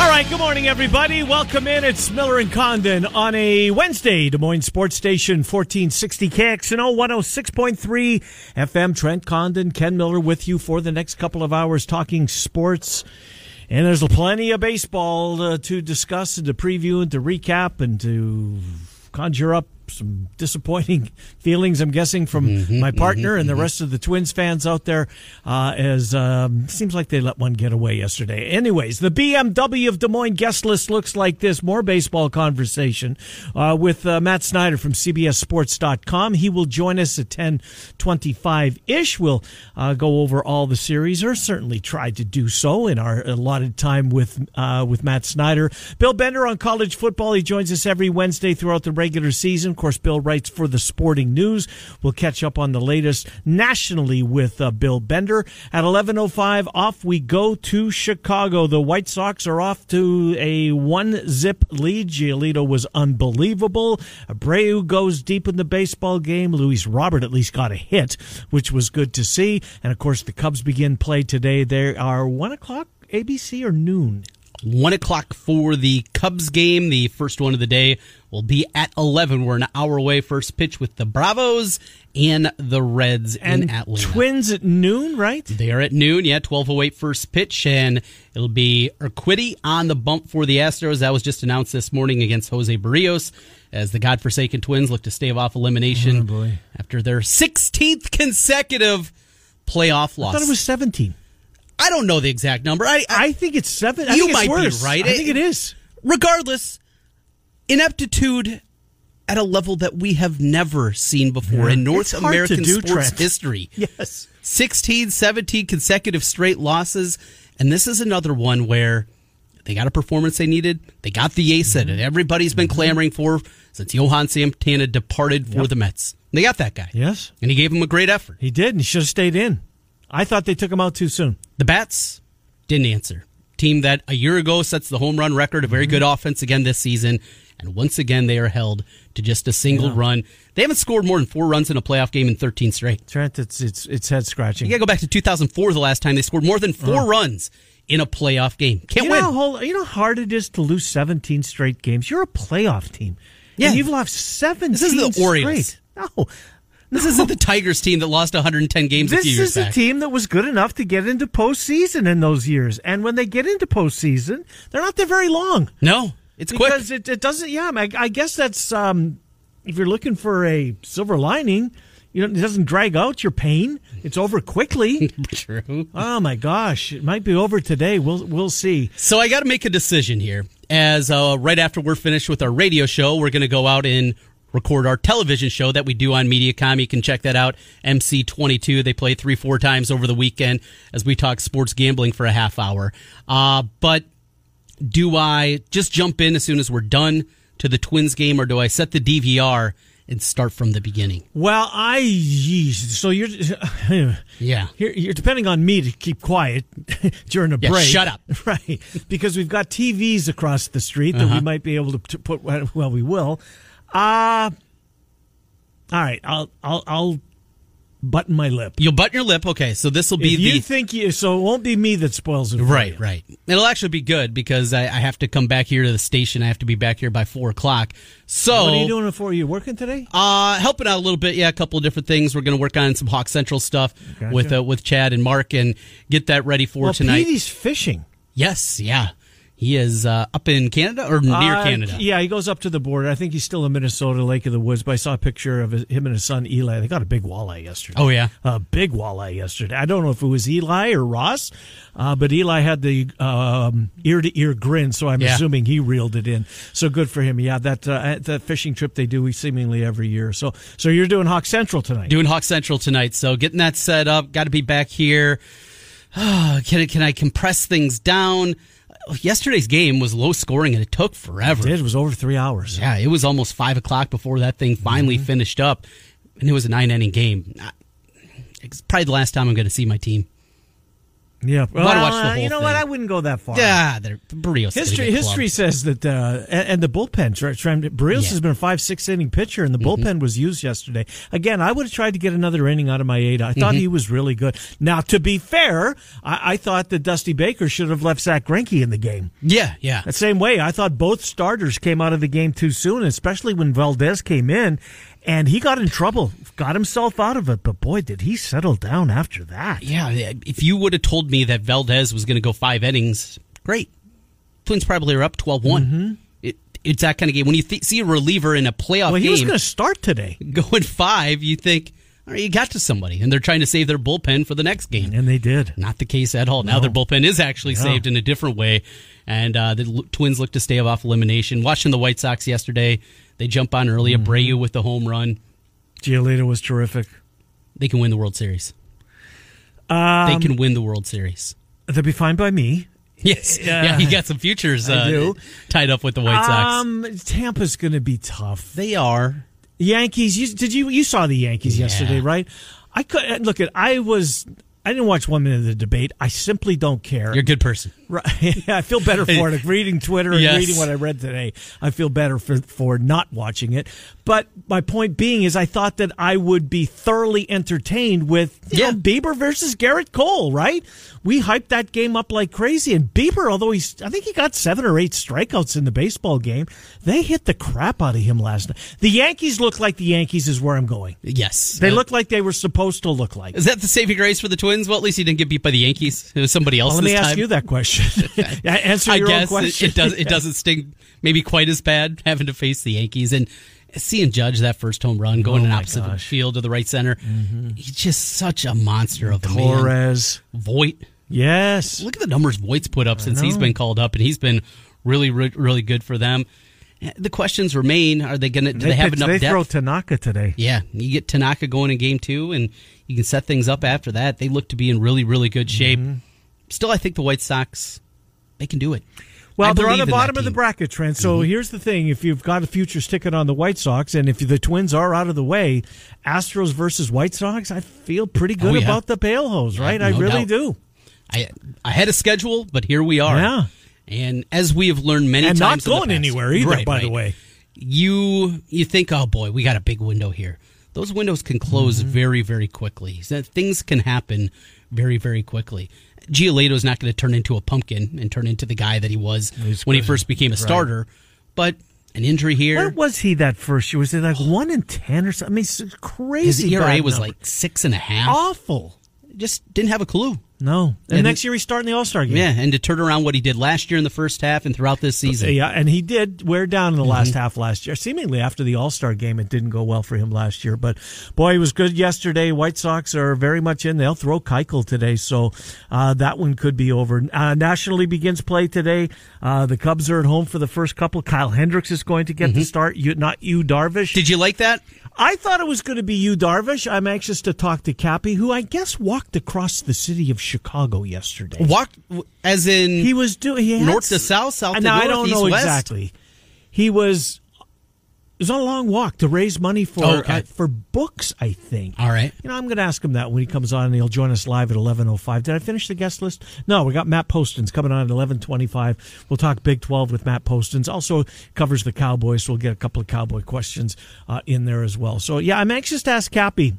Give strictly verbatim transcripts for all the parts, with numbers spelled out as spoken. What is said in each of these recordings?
All right, good morning, everybody. Welcome in. It's Miller and Condon on a Wednesday. Des Moines Sports Station, fourteen sixty K X N O, one oh six point three F M. Trent Condon, Ken Miller with you for the next couple of hours talking sports. And there's plenty of baseball uh, to discuss and to preview and to recap and to conjure up some disappointing feelings, I'm guessing, from mm-hmm, my partner mm-hmm, and the rest of the Twins fans out there, uh, as um, seems like they let one get away yesterday. Anyways, the B M W of Des Moines guest list looks like this. More baseball conversation uh, with uh, Matt Snyder from C B S Sports dot com. He will join us at ten twenty-five-ish. We'll uh, go over all the series, or certainly try to do so in our allotted time with, uh, with Matt Snyder. Bill Bender on college football. He joins us every Wednesday throughout the regular season. Of course, Bill writes for the Sporting News. We'll catch up on the latest nationally with uh, Bill Bender. At eleven oh five, off we go to Chicago. The White Sox are off to a one-zip lead. Giolito was unbelievable. Abreu goes deep in the baseball game. Luis Robert at least got a hit, which was good to see. And, of course, the Cubs begin play today. They are one o'clock A B C or noon? one o'clock for the Cubs game. The first one of the day will be at eleven. We're an hour away. First pitch with the Bravos and the Reds and in Atlanta. Twins at noon, right? They are at noon, yeah. twelve oh eight first pitch, and it'll be Urquidy on the bump for the Astros. That was just announced this morning against Jose Barrios, as the godforsaken Twins look to stave off elimination oh, boy. after their sixteenth consecutive playoff loss. I thought it was seventeen. I don't know the exact number. I I, I think it's seven. I you think it's might worse. be right. I think it is. Regardless, ineptitude at a level that we have never seen before yeah. in North it's American do, sports Trent. history. Yes. sixteen, seventeen consecutive straight losses. And this is another one where they got a performance they needed. They got the ace that mm-hmm. everybody's been mm-hmm. clamoring for since Johan Santana departed for yep. the Mets. And they got that guy. Yes. And he gave him a great effort. He did, and he should have stayed in. I thought they took him out too soon. The bats didn't answer. Team that a year ago sets the home run record, a very good offense again this season, and once again they are held to just a single yeah. run. They haven't scored more than four runs in a playoff game in thirteen straight. Trent, it's it's it's head scratching. You got to go back to two thousand four, the last time they scored more than four oh. runs in a playoff game. Can't you know win. How, you know how hard it is to lose seventeen straight games. You're a playoff team. Yeah, and you've lost seventeen. This is the straight. Orioles. No. This isn't the Tigers team that lost one hundred ten games a few years back. This is a team that was good enough to get into postseason in those years. And when they get into postseason, they're not there very long. No, it's quick. Because it, it doesn't, yeah, I, I guess that's, um, if you're looking for a silver lining, you know, it doesn't drag out your pain. It's over quickly. True. Oh, my gosh. It might be over today. We'll we'll see. So I got to make a decision here. As uh, right after we're finished with our radio show, we're going to go out and record our television show that we do on MediaCom. You can check that out, M C twenty-two. They play three, four times over the weekend as we talk sports gambling for a half hour. Uh, but do I just jump in as soon as we're done to the Twins game, or do I set the D V R and start from the beginning? Well, I... So you're... Yeah. You're, you're depending on me to keep quiet during a yeah, break. Shut up. Right. Because we've got T Vs across the street uh-huh. that we might be able to, to put... Well, we will... Uh, all right, I'll, I'll, I'll button my lip. You'll button your lip? Okay, so this will be if you the... You think you... So it won't be me that spoils it. Right, right. It'll actually be good because I, I have to come back here to the station. I have to be back here by four o'clock. So... What are you doing before? Are you working today? Uh, helping out a little bit, yeah, a couple of different things. We're going to work on some Hawk Central stuff gotcha. with uh, with Chad and Mark and get that ready for well, tonight. Petey's fishing. Yes, yeah. He is uh, up in Canada or near uh, Canada? Yeah, he goes up to the border. I think he's still in Minnesota, Lake of the Woods, but I saw a picture of his, him and his son, Eli. They got a big walleye yesterday. Oh, yeah? A big walleye yesterday. I don't know if it was Eli or Ross, uh, but Eli had the um, ear-to-ear grin, so I'm yeah. assuming he reeled it in. So good for him. Yeah, that uh, that fishing trip they do seemingly every year. So so you're doing Hawk Central tonight. Doing Hawk Central tonight, so getting that set up. Got to be back here. Oh, can, can I compress things down? Yesterday's game was low scoring, and it took forever. It did. It was over three hours. Yeah, it was almost five o'clock before that thing finally mm-hmm. finished up, and it was a nine-inning game. It's probably the last time I'm going to see my team. Yeah, well, I watch the whole you know thing. What? I wouldn't go that far. Yeah, Barrios. History history says that, uh, and, and the bullpen. Barrios yeah. has been a five, six inning pitcher, and the mm-hmm. bullpen was used yesterday. Again, I would have tried to get another inning out of Maeda. I thought mm-hmm. he was really good. Now, to be fair, I, I thought that Dusty Baker should have left Zach Greinke in the game. Yeah, yeah. That same way, I thought both starters came out of the game too soon, especially when Valdez came in. And he got in trouble, got himself out of it, but boy, did he settle down after that. Yeah, if you would have told me that Valdez was going to go five innings, great. Twins probably are up twelve one. Mm-hmm. It, it's that kind of game. When you th- see a reliever in a playoff well, he game. He was going to start today. Going five, you think, all right, you got to somebody. And they're trying to save their bullpen for the next game. And they did. Not the case at all. No. Now their bullpen is actually yeah. saved in a different way. And uh, the l- Twins look to stay off elimination. Watching the White Sox yesterday. They jump on early. Mm-hmm. Abreu with the home run. Giolito was terrific. They can win the World Series. Um, they can win the World Series. They'll be fine by me. Yes. Uh, yeah, he got some futures uh, tied up with the White Sox. Um, Tampa's going to be tough. They are. Yankees. You, did you you saw the Yankees yeah. yesterday, right? I could look at. I was. I didn't watch one minute of the debate. I simply don't care. You're a good person. Right. I feel better for it. Reading Twitter and yes. reading what I read today, I feel better for, for not watching it. But my point being is I thought that I would be thoroughly entertained with you yeah. know, Bieber versus Garrett Cole, right? We hyped that game up like crazy. And Bieber, although he's, I think he got seven or eight strikeouts in the baseball game, they hit the crap out of him last night. The Yankees look like the Yankees is where I'm going. Yes. They uh, look like they were supposed to look like. Is that the saving grace for the Twins? Well, at least he didn't get beat by the Yankees. It was somebody else well, let this me ask time. You that question. Answer your I guess own question. It, it, does, it doesn't sting maybe quite as bad having to face the Yankees. And seeing Judge that first home run, going oh in opposite gosh. Field to the right center, mm-hmm. he's just such a monster of a Torres. Man. Torres. Voit. Yes. Look at the numbers Voit's put up I since know. He's been called up, and he's been really, re- really good for them. The questions remain, are they going to, do they, they have pitch, enough they depth? They throw Tanaka today. Yeah, you get Tanaka going in game two, and you can set things up after that. They look to be in really, really good shape. Mm-hmm. Still, I think the White Sox, they can do it. Well, I they're on the bottom of the bracket, Trent, so mm-hmm. here's the thing. If you've got a futures ticket on the White Sox, and if the Twins are out of the way, Astros versus White Sox, I feel pretty good oh, yeah. about the Pale Hose, right? Yeah, no I really doubt. Do. I, I had a schedule, but here we are. Yeah. And as we have learned many and times, and not going in the past, anywhere either. Right, by right. the way, you you think, oh boy, we got a big window here. Those windows can close mm-hmm. very, very quickly. So things can happen very, very quickly. Giolito is not going to turn into a pumpkin and turn into the guy that he was He's when good. He first became a starter. Right. But an injury here. Where was he that first year? Was it like one in ten or something? I mean, it's crazy. His E R A was number. Like six and a half. Awful. Just didn't have a clue. No. And, and next it, year he's starting the All-Star game. Yeah, and to turn around what he did last year in the first half and throughout this season. Yeah, and he did wear down in the mm-hmm. last half last year. Seemingly after the All-Star game, it didn't go well for him last year. But, boy, he was good yesterday. White Sox are very much in. They'll throw Keuchel today, so uh, that one could be over. Uh, National League begins play today. Uh, the Cubs are at home for the first couple. Kyle Hendricks is going to get mm-hmm. the start, you, not you, Darvish. Did you like that? I thought it was going to be you, Darvish. I'm anxious to talk to Cappy, who I guess walked across the city of Chicago yesterday. Walked as in he was doing he north to south, south to north, east west. I don't know exactly. He was it was on a long walk to raise money for oh, okay. uh, for books. I think. All right. You know, I'm going to ask him that when he comes on, and he'll join us live at eleven oh five. Did I finish the guest list? No, we got Matt Postons coming on at eleven twenty-five. We'll talk Big twelve with Matt Postons. Also covers the Cowboys, so we'll get a couple of Cowboy questions uh, in there as well. So yeah, I'm anxious to ask Cappy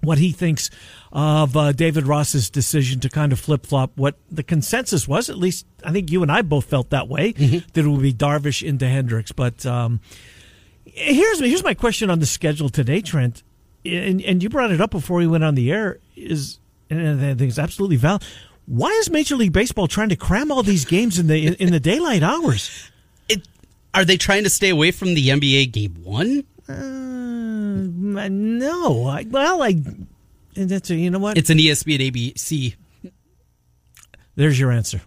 what he thinks of uh, David Ross's decision to kind of flip-flop what the consensus was. At least I think you and I both felt that way, mm-hmm. that it would be Darvish into Hendricks. But um, here's here's my question on the schedule today, Trent, and, and you brought it up before we went on the air, is and I think it's absolutely valid. Why is Major League Baseball trying to cram all these games in the in, in the daylight hours? It, are they trying to stay away from the N B A Game one? Uh, no. I, well, I. That's a, you know what? It's an E S P N A B C. There's your answer.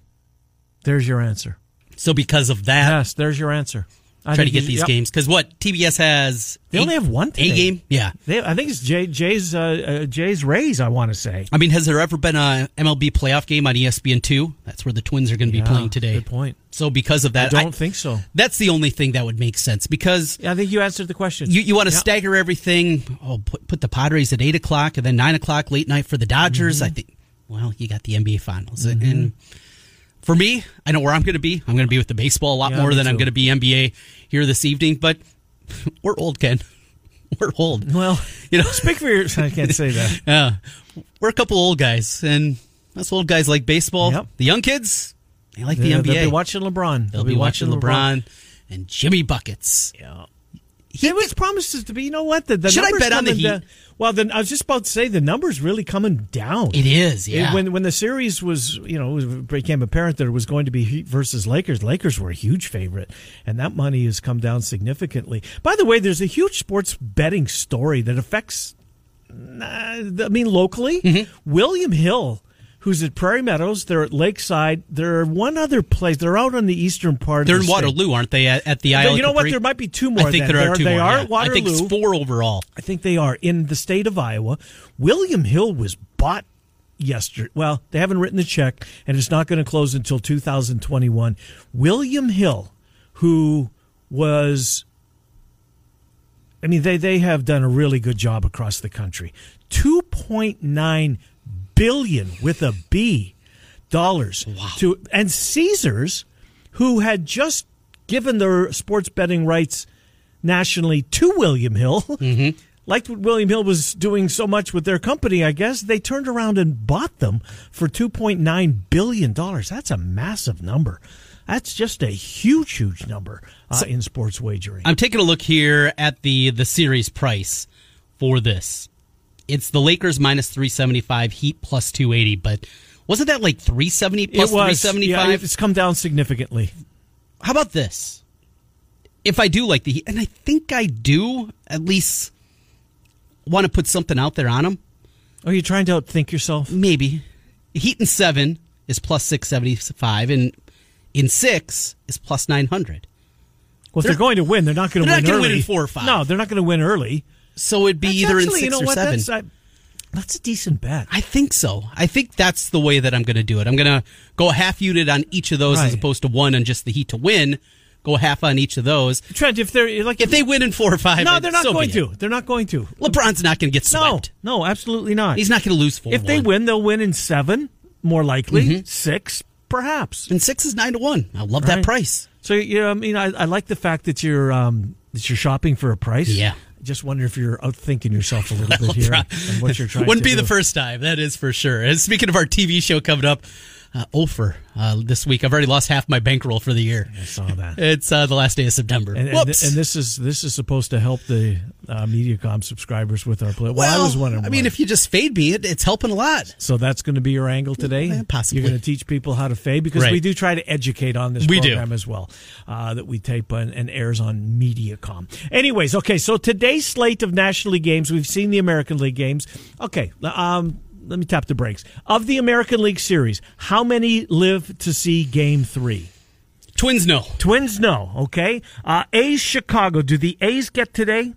There's your answer. So because of that, yes. There's your answer. I try to get these yep. games. Because what, T B S has... They eight, only have one today. A game? Yeah. They, I think it's Jay, Jay's, uh, uh, Jay's Rays, I want to say. I mean, has there ever been an M L B playoff game on E S P N two? That's where the Twins are going to yeah, be playing today. Good point. So because of that... I don't I, think so. That's the only thing that would make sense, because... Yeah, I think you answered the question. You, you want to yep. stagger everything. Oh, put, put the Padres at eight o'clock and then nine o'clock late night for the Dodgers. Mm-hmm. I think... Well, you got the N B A Finals. Mm-hmm. And... For me, I know where I'm going to be. I'm going to be with the baseball a lot yeah, more than too. I'm going to be N B A here this evening. But we're old, Ken. We're old. Well, you know, speak for yourself. I can't say that. Yeah, uh, we're a couple old guys, and us old guys like baseball. Yep. The young kids, they like they, the N B A. They'll be watching LeBron. They'll, they'll be, be watching, watching LeBron, LeBron and Jimmy Buckets. Yeah. He was promises to be. You know what? The, the Should I bet on the Heat? To, well, then I was just about to say the numbers really coming down. It is, yeah. It, when when the series was, you know, it became apparent that it was going to be Heat versus Lakers. Lakers were a huge favorite, and that money has come down significantly. By the way, there's a huge sports betting story that affects, uh, I mean, locally, mm-hmm. William Hill. Who's at Prairie Meadows? They're at Lakeside. They're one other place. They're out on the eastern part. They're of the They're in Waterloo, state. Aren't they? At, at the Isle. You know Capri? What? There might be two more. I think then. there are they two they more. They are yeah. at Waterloo. I think it's four overall. I think they are in the state of Iowa. William Hill was bought yesterday. Well, they haven't written the check, and it's not going to close until two thousand twenty-one. William Hill, who was, I mean, they they have done a really good job across the country. two point nine. Billion with a B dollars wow. to and Caesars, who had just given their sports betting rights nationally to William Hill, mm-hmm. liked what William Hill was doing so much with their company, I guess they turned around and bought them for two point nine billion dollars. That's a massive number. That's just a huge, huge number uh, so, in sports wagering. I'm taking a look here at the the series price for this. It's the Lakers minus three seventy-five, Heat plus two eighty, but wasn't that like three seventy plus it was. three seventy-five? Yeah, it's come down significantly. How about this? If I do like the Heat, and I think I do at least want to put something out there on them. Are you trying to outthink yourself? Maybe. Heat in seven is plus six seventy-five, and in six is plus nine hundred. Well, if they're, they're going to win, they're not going to win early. They're not going to win in four or five. No, they're not going to win early. So it'd be that's either actually, in six you know or what? seven. That's, I, that's a decent bet. I think so. I think that's the way that I'm going to do it. I'm going to go half unit on each of those right. as opposed to one on just the Heat to win. Go half on each of those. Trent, if they're like if they win in four or five, no, they're not so going to. It. They're not going to. LeBron's not going to get swept. No, no, absolutely not. He's not going to lose four. If they win, they'll win in seven, more likely mm-hmm. six, perhaps. And six is nine to one. I love right. that price. So you know, I mean, I, I like the fact that you're um, that you're shopping for a price. Yeah. Just wonder if you're outthinking yourself a little bit here and what you're trying Wouldn't to be do. The first time, that is for sure. And speaking of our T V show coming up, uh, Ofer uh, this week. I've already lost half my bankroll for the year. I saw that. It's uh, the last day of September. And, and, and this is this is supposed to help the uh, MediaCom subscribers with our play. Well, well I was wondering. I mean, if you just fade me, it, it's helping a lot. So that's going to be your angle today? Yeah, possibly. You're going to teach people how to fade? Because right. we do try to educate on this we program do. as well uh, that we tape and, and airs on MediaCom. Anyways, okay, so today's slate of National League games, we've seen the American League games. Okay, um... let me tap the brakes. Of the American League Series, how many live to see Game three? Twins, no. Twins, no. Okay. Uh, A's, Chicago. Do the A's get today?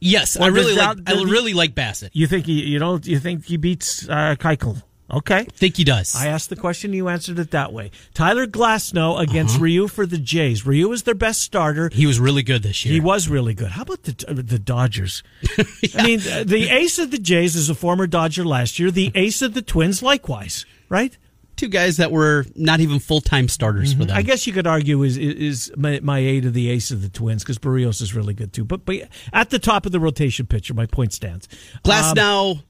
Yes, or I really like. I really like Bassett. You think he? You know? You think he beats uh, Keuchel? Okay. I think he does. I asked the question, you answered it that way. Tyler Glasnow against uh-huh. Ryu for the Jays. Ryu is their best starter. He was really good this year. He was really good. How about the the Dodgers? yeah. I mean, the ace of the Jays is a former Dodger last year. The ace of the Twins, likewise, right? Two guys that were not even full-time starters mm-hmm. for them. I guess you could argue is is my, my aid of the ace of the Twins because Barrios is really good too. But, but at the top of the rotation pitcher, my point stands. Glasnow... Um,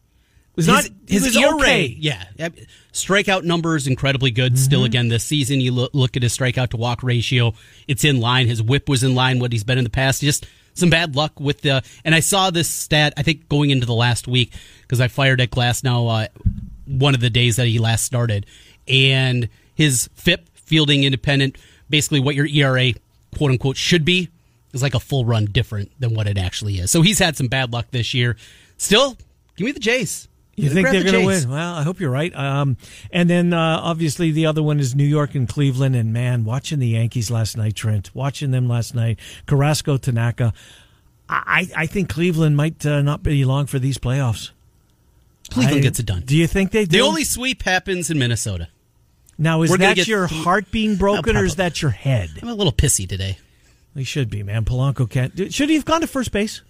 Was his, not his, his E R A, okay. yeah. Strikeout numbers incredibly good. Mm-hmm. Still, again this season, you look, look at his strikeout to walk ratio; it's in line. His WHIP was in line what he's been in the past. Just some bad luck with the. And I saw this stat I think going into the last week because I fired at Glasnow uh, one of the days that he last started, and his F I P, fielding independent, basically what your E R A quote unquote should be, is like a full run different than what it actually is. So he's had some bad luck this year. Still, give me the Jays. You think they're going to win? Well, I hope you're right. Um, and then, uh, obviously, the other one is New York and Cleveland. And, man, watching the Yankees last night, Trent, watching them last night, Carrasco, Tanaka, I, I think Cleveland might uh, not be long for these playoffs. Cleveland I, gets it done. Do you think they do? The only sweep happens in Minnesota. Now, is We're that your th- heart being broken no, or is that your head? I'm a little pissy today. He should be, man. Polanco can't. Should he have gone to first base?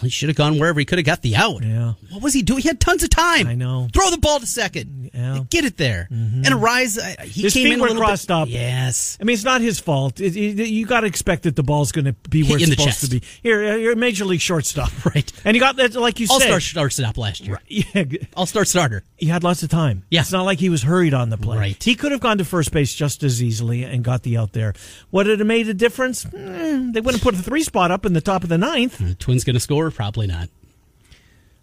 He should have gone wherever he could have got the out. Yeah. What was he doing? He had tons of time. I know. Throw the ball to second. Yeah. Get it there. Mm-hmm. And Arise, uh, he his came in a little crossed bit. Up. Yes. I mean, it's not his fault. It, it, you got to expect that the ball's going to be where Hit it's supposed to be. Here, you're a major league shortstop. Right. And you got that, like you All said. All-star shortstop last year. Right. Yeah. All-star starter. He had lots of time. Yeah. It's not like he was hurried on the play. Right. He could have gone to first base just as easily and got the out there. Would it have made a difference? Mm, they wouldn't have put a three spot up in the top of the ninth. The Twins going to score. Probably not.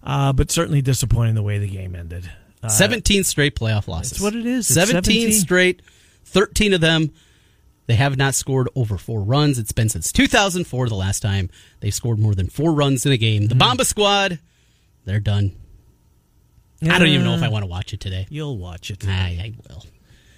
Uh, but certainly disappointing the way the game ended. Uh, seventeen straight playoff losses. That's what it is. seventeen, seventeen straight, thirteen of them. They have not scored over four runs. It's been since two thousand four the last time they've scored more than four runs in a game. The mm-hmm. Bomba Squad, they're done. Uh, I don't even know if I want to watch it today. You'll watch it today. I, I will.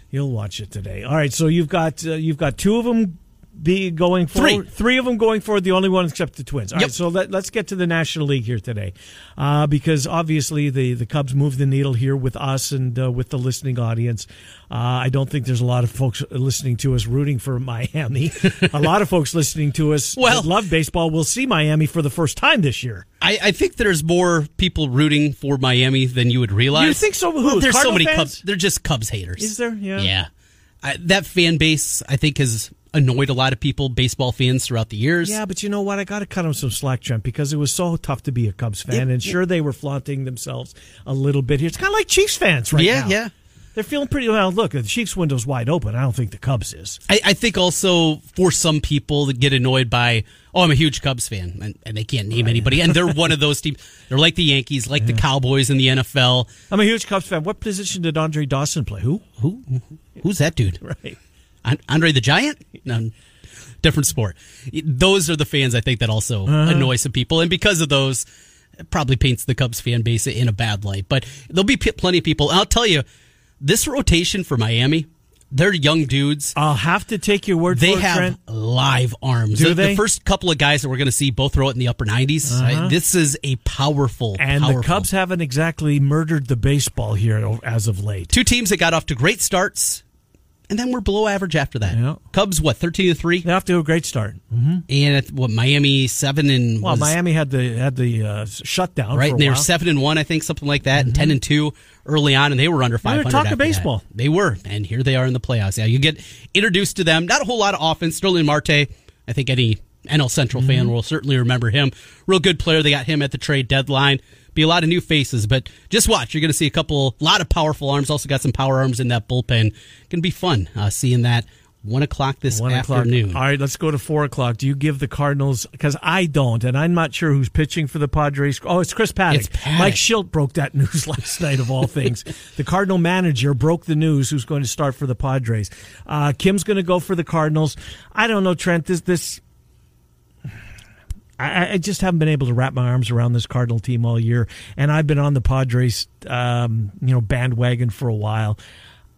You'll watch it today. All right, so you've got uh, you've got two of them Be going forward. Three. Three of them going forward, the only one except the Twins. All yep. right, so let, let's get to the National League here today uh, because obviously the, the Cubs moved the needle here with us and uh, with the listening audience. Uh, I don't think there's a lot of folks listening to us rooting for Miami. A lot of folks listening to us well, that love baseball will see Miami for the first time this year. I, I think there's more people rooting for Miami than you would realize. You think so? Who? Well, there's Cardinal so many fans? Cubs. They're just Cubs haters. Is there? Yeah. Yeah. I, that fan base, I think, has annoyed a lot of people, baseball fans, throughout the years. Yeah, but you know what? I got to cut them some slack, Trent, because it was so tough to be a Cubs fan, it, and sure, they were flaunting themselves a little bit here. It's kind of like Chiefs fans right yeah, now. Yeah, yeah. They're feeling pretty well. Look, the Chiefs window's wide open. I don't think the Cubs is. I, I think also for some people that get annoyed by, oh, I'm a huge Cubs fan, and, and they can't name right. anybody, and they're one of those teams. They're like the Yankees, like yeah. the Cowboys in the N F L. I'm a huge Cubs fan. What position did Andre Dawson play? Who? Who? Who's that dude? Right. Andre the Giant? No, different sport. Those are the fans, I think, that also uh-huh. annoy some people. And because of those, it probably paints the Cubs fan base in a bad light. But there'll be p- plenty of people. And I'll tell you, this rotation for Miami, they're young dudes. I'll have to take your word they for it, They have Trent. live arms. Do the, they? The first couple of guys that we're going to see both throw it in the upper nineties. Uh-huh. I, this is a powerful, And powerful. the Cubs haven't exactly murdered the baseball here as of late. Two teams that got off to great starts. And then we're below average after that. Yeah. Cubs, what, thirteen to three? They have to do a great start. Mm-hmm. And, what, Miami seven and... Well, was, Miami had the had the uh, shutdown Right, for a and they while. were seven and one, I think, something like that, mm-hmm. and ten and two early on, and they were under five hundred. They were talking baseball. That. They were, and here they are in the playoffs. Yeah, you get introduced to them. Not a whole lot of offense. Sterling Marte, I think any N L Central mm-hmm. fan will certainly remember him. Real good player. They got him at the trade deadline. Be a lot of new faces, but just watch. You're going to see a couple, lot of powerful arms. Also got some power arms in that bullpen. Going to be fun uh, seeing that one o'clock this one afternoon. O'clock. All right, let's go to four o'clock. Do you give the Cardinals? Because I don't, and I'm not sure who's pitching for the Padres. Oh, it's Chris Paddock. It's Paddock. Mike Schilt broke that news last night of all things. The Cardinal manager broke the news. Who's going to start for the Padres? Uh, Kim's going to go for the Cardinals. I don't know, Trent. Is this? I just haven't been able to wrap my arms around this Cardinal team all year, and I've been on the Padres, um, you know, bandwagon for a while.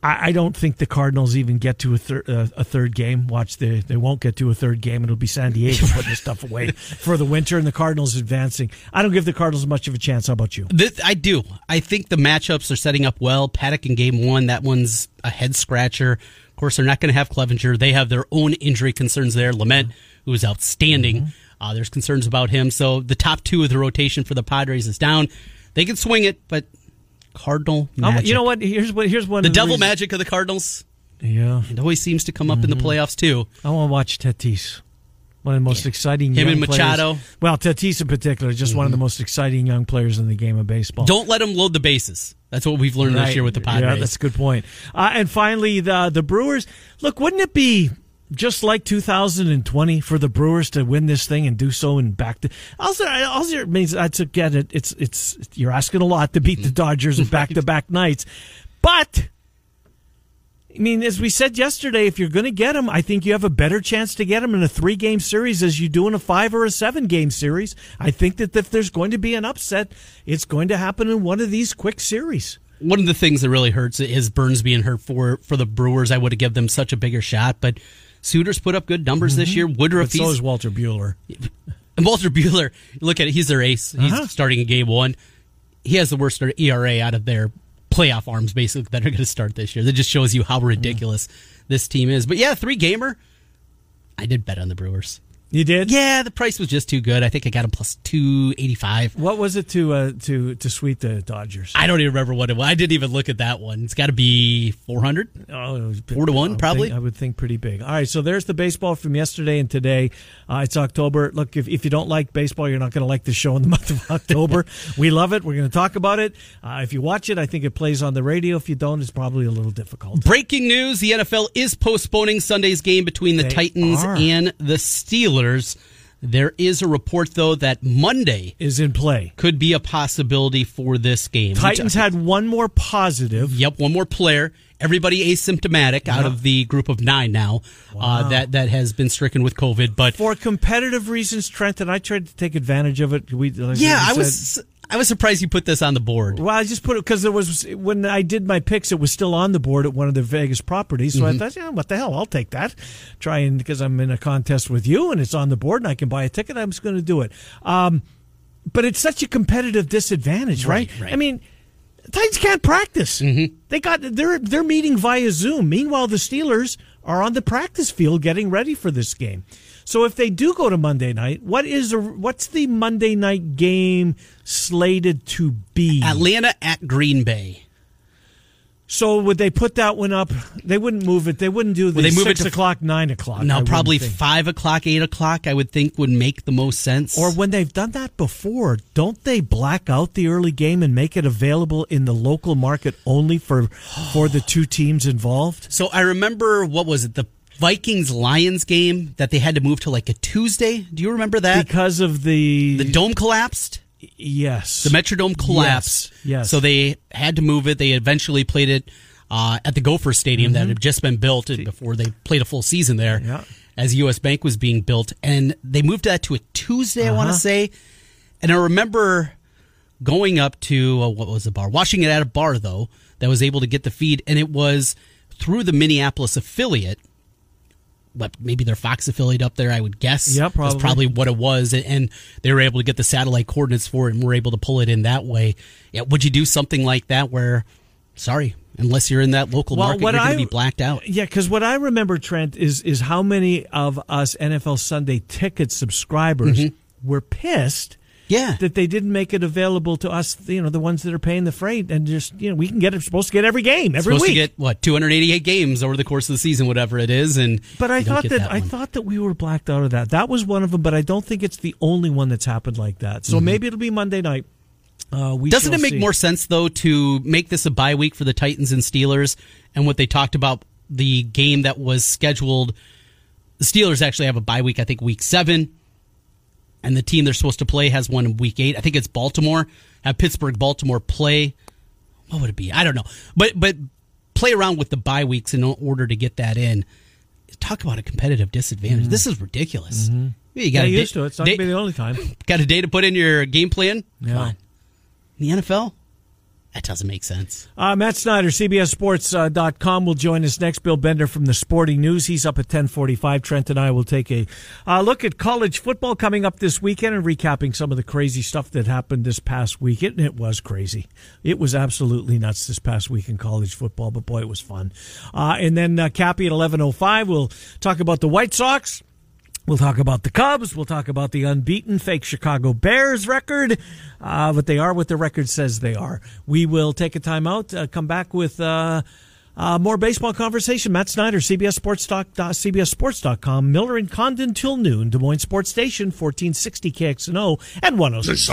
I, I don't think the Cardinals even get to a, thir- uh, a third game. Watch, the, they won't get to a third game. It'll be San Diego putting this stuff away for the winter, and the Cardinals advancing. I don't give the Cardinals much of a chance. How about you? This, I do. I think the matchups are setting up well. Paddock in game one, that one's a head-scratcher. Of course, they're not going to have Clevinger. They have their own injury concerns there. Lament, who is outstanding. Mm-hmm. Uh, there's concerns about him. So the top two of the rotation for the Padres is down. They can swing it, but Cardinal magic. Oh, you know what? Here's what. Here's one. The devil reasons. magic of the Cardinals. Yeah, it always seems to come up mm-hmm. in the playoffs too. I want to watch Tatis. One of the most yeah. exciting him young and Machado. Players. Well, Tatis in particular, just mm-hmm. one of the most exciting young players in the game of baseball. Don't let him load the bases. That's what we've learned right. this year with the Padres. Yeah, that's a good point. Uh, and finally, the the Brewers. Look, wouldn't it be just like two thousand twenty for the Brewers to win this thing and do so and back to also also it means I took get it it's it's you're asking a lot to beat the Dodgers in back to back nights, but I mean, as we said yesterday, if you're going to get him, I think you have a better chance to get him in a three-game series as you do in a five- or a seven-game series. I think that if there's going to be an upset, it's going to happen in one of these quick series. One of the things that really hurts is Burns being hurt for, for the Brewers. I would have given them such a bigger shot, but Suter's put up good numbers mm-hmm. this year. Woodruff, but so is Walter Buehler. And Walter Buehler, look at it, he's their ace. He's uh-huh. starting in game one. He has the worst E R A out of their playoff arms, basically, that are going to start this year. That just shows you how ridiculous mm. this team is. But yeah, three-gamer, I did bet on the Brewers. You did? Yeah, the price was just too good. I think I got a plus two eighty-five. What was it to uh, to to sweep the Dodgers? I don't even remember what it was. I didn't even look at that one. It's got to be four hundred? Oh, it was big, four to one, I probably. Think, I would think pretty big. All right, so there's the baseball from yesterday and today. Uh, it's October. Look, if, if you don't like baseball, you're not going to like the show in the month of October. We love it. We're going to talk about it. Uh, if you watch it, I think it plays on the radio. If you don't, it's probably a little difficult. Breaking news, the N F L is postponing Sunday's game between the they Titans are. and the Steelers. There is a report, though, that Monday is in play. Could be a possibility for this game. Titans had one more positive. Yep, one more player. Everybody asymptomatic yeah. out of the group of nine now wow. uh, that, that has been stricken with COVID. But for competitive reasons, Trent, and I tried to take advantage of it. We, like yeah, I said. was... I was surprised you put this on the board. Well, I just put it because there was when I did my picks, it was still on the board at one of the Vegas properties. So mm-hmm. I thought, yeah, what the hell? I'll take that. Try and because I'm in a contest with you and it's on the board and I can buy a ticket. I'm just going to do it. Um, but it's such a competitive disadvantage, right? right? right. I mean, Titans can't practice. Mm-hmm. They got they're they're meeting via Zoom. Meanwhile, the Steelers are on the practice field getting ready for this game. So if they do go to Monday night, what is a, what's the Monday night game slated to be? Atlanta at Green Bay. So would they put that one up? They wouldn't move it. They wouldn't do the they move six it to, o'clock, nine o'clock. No, I probably five o'clock, eight o'clock. I would think would make the most sense. Or when they've done that before, don't they black out the early game and make it available in the local market only for for the two teams involved? So I remember what was it the. Vikings-Lions game that they had to move to like a Tuesday. Do you remember that? Because of the... The dome collapsed? Yes. The Metrodome collapsed. Yes. yes. So they had to move it. They eventually played it uh, at the Gopher Stadium mm-hmm. that had just been built before they played a full season there yeah. as U S Bank was being built. And they moved that to a Tuesday, uh-huh. I want to say. And I remember going up to, uh, what was the bar? Watching it at a bar, though, that was able to get the feed. And it was through the Minneapolis affiliate. Maybe their Fox affiliate up there, I would guess. Yeah, probably. That's probably what it was. And they were able to get the satellite coordinates for it and were able to pull it in that way. Yeah, would you do something like that where, sorry, unless you're in that local well, market, you're going to be blacked out? Yeah, because what I remember, Trent, is is how many of us N F L Sunday ticket subscribers mm-hmm. were pissed yeah. that they didn't make it available to us, you know, the ones that are paying the freight. And just, you know, we can get it, supposed to get every game, every supposed week. Supposed to get, what, two hundred eighty-eight games over the course of the season, whatever it is. And But I thought that, that I thought that we were blacked out of that. That was one of them, but I don't think it's the only one that's happened like that. So mm-hmm. maybe it'll be Monday night. Uh, we Doesn't it make see. more sense, though, to make this a bye week for the Titans and Steelers and what they talked about, the game that was scheduled? The Steelers actually have a bye week, I think, week seven. And the team they're supposed to play has one in week eight. I think it's Baltimore. Have Pittsburgh, Baltimore play. What would it be? I don't know. But but play around with the bye weeks in order to get that in. Talk about a competitive disadvantage. Mm-hmm. This is ridiculous. Mm-hmm. You got used to it. It's not going to be the only time. Got a day to put in your game plan? Yeah. Come on. In the N F L? That doesn't make sense. Uh, Matt Snyder, C B S Sports dot com, uh, will join us next. Bill Bender from the Sporting News. He's up at ten forty-five. Trent and I will take a uh, look at college football coming up this weekend and recapping some of the crazy stuff that happened this past week. It, and it was crazy. It was absolutely nuts this past week in college football, but boy, it was fun. Uh, and then uh, Cappy at eleven oh five, we'll talk about the White Sox. We'll talk about the Cubs. We'll talk about the unbeaten fake Chicago Bears record. Uh, but they are what the record says they are. We will take a timeout, uh, come back with uh, uh, more baseball conversation. Matt Snyder, C B S Sports dot com, Miller and Condon till noon, Des Moines Sports Station, fourteen sixty K X N O and one oh six.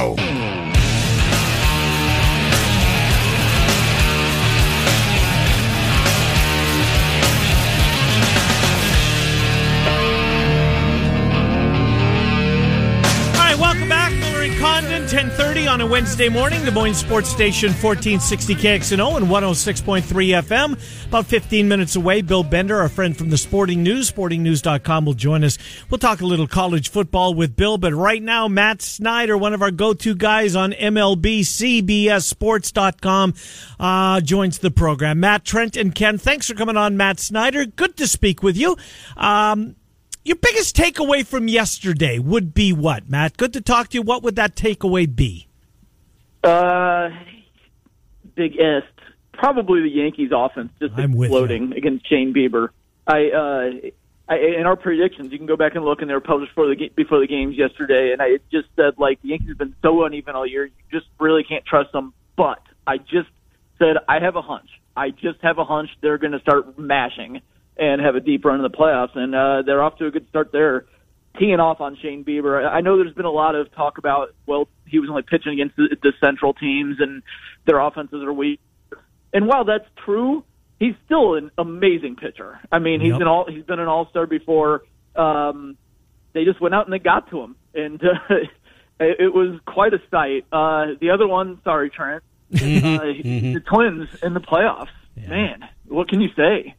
ten thirty on a Wednesday morning, Des Moines Sports Station fourteen sixty K X N O and one oh six point three F M. About fifteen minutes away, Bill Bender, our friend from the Sporting News, sporting news dot com, will join us. We'll talk a little college football with Bill, but right now, Matt Snyder, one of our go-to guys on M L B, C B S sports dot com, uh, joins the program. Matt, Trent, and Ken, thanks for coming on, Matt Snyder. Good to speak with you. Um... Your biggest takeaway from yesterday would be what, Matt? Good to talk to you. What would that takeaway be? Uh, biggest, probably the Yankees' offense just I'm exploding against Shane Bieber. I, uh, I in our predictions, you can go back and look, and they were published before the before the games yesterday. And I just said, like, the Yankees have been so uneven all year, you just really can't trust them. But I just said I have a hunch. I just have a hunch they're going to start mashing and have a deep run in the playoffs, and uh, they're off to a good start there, teeing off on Shane Bieber. I know there's been a lot of talk about, well, he was only pitching against the, the central teams and their offenses are weak. And while that's true, he's still an amazing pitcher. I mean, yep. he's an all he's been an all-star before. Um, they just went out and they got to him, and uh, it was quite a sight. Uh, the other one, sorry, Trent, uh, the Twins in the playoffs. Yeah. Man, what can you say?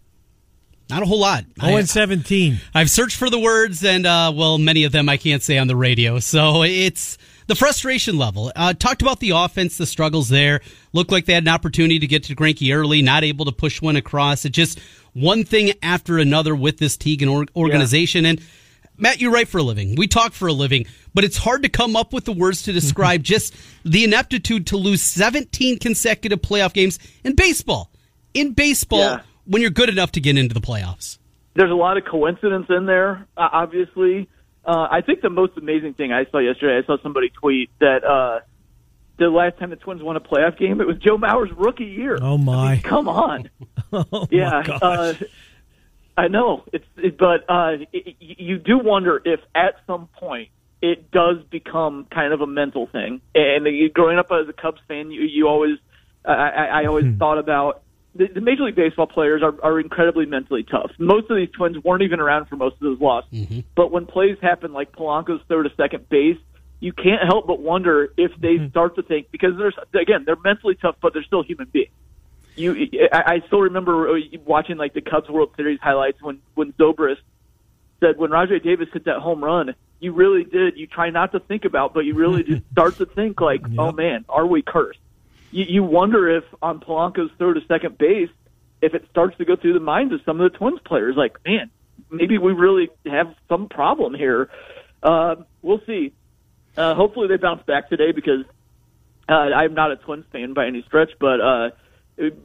Not a whole lot. oh and seventeen. I've searched for the words, and, uh, well, many of them I can't say on the radio. So it's the frustration level. Uh, talked about the offense, the struggles there. Looked like they had an opportunity to get to Greinke early, not able to push one across. It's just one thing after another with this Teagan or- organization. Yeah. And, Matt, you write for a living. We talk for a living. But it's hard to come up with the words to describe just the ineptitude to lose seventeen consecutive playoff games in baseball. In baseball. Yeah. When you're good enough to get into the playoffs. There's a lot of coincidence in there, uh, obviously. Uh, I think the most amazing thing I saw yesterday, I saw somebody tweet that uh, the last time the Twins won a playoff game, it was Joe Mauer's rookie year. Oh, my. I mean, come on. oh yeah, my uh, I know. It's it, But uh, it, you do wonder if at some point it does become kind of a mental thing. And growing up as a Cubs fan, you, you always I, I, I always hmm. thought about, the Major League Baseball players are, are incredibly mentally tough. Most of these Twins weren't even around for most of those losses. Mm-hmm. But when plays happen like Polanco's third to second base, you can't help but wonder if they mm-hmm. start to think, because, there's again, they're mentally tough, but they're still human beings. You, I, I still remember watching like the Cubs World Series highlights when, when Zobrist said when Rajai Davis hit that home run, you really did. You try not to think about, but you really just start to think like, yep. oh, man, are we cursed? You wonder if on Polanco's third to second base, if it starts to go through the minds of some of the Twins players, like, man, maybe we really have some problem here. Uh, we'll see. Uh, hopefully they bounce back today because uh, I'm not a Twins fan by any stretch, but uh,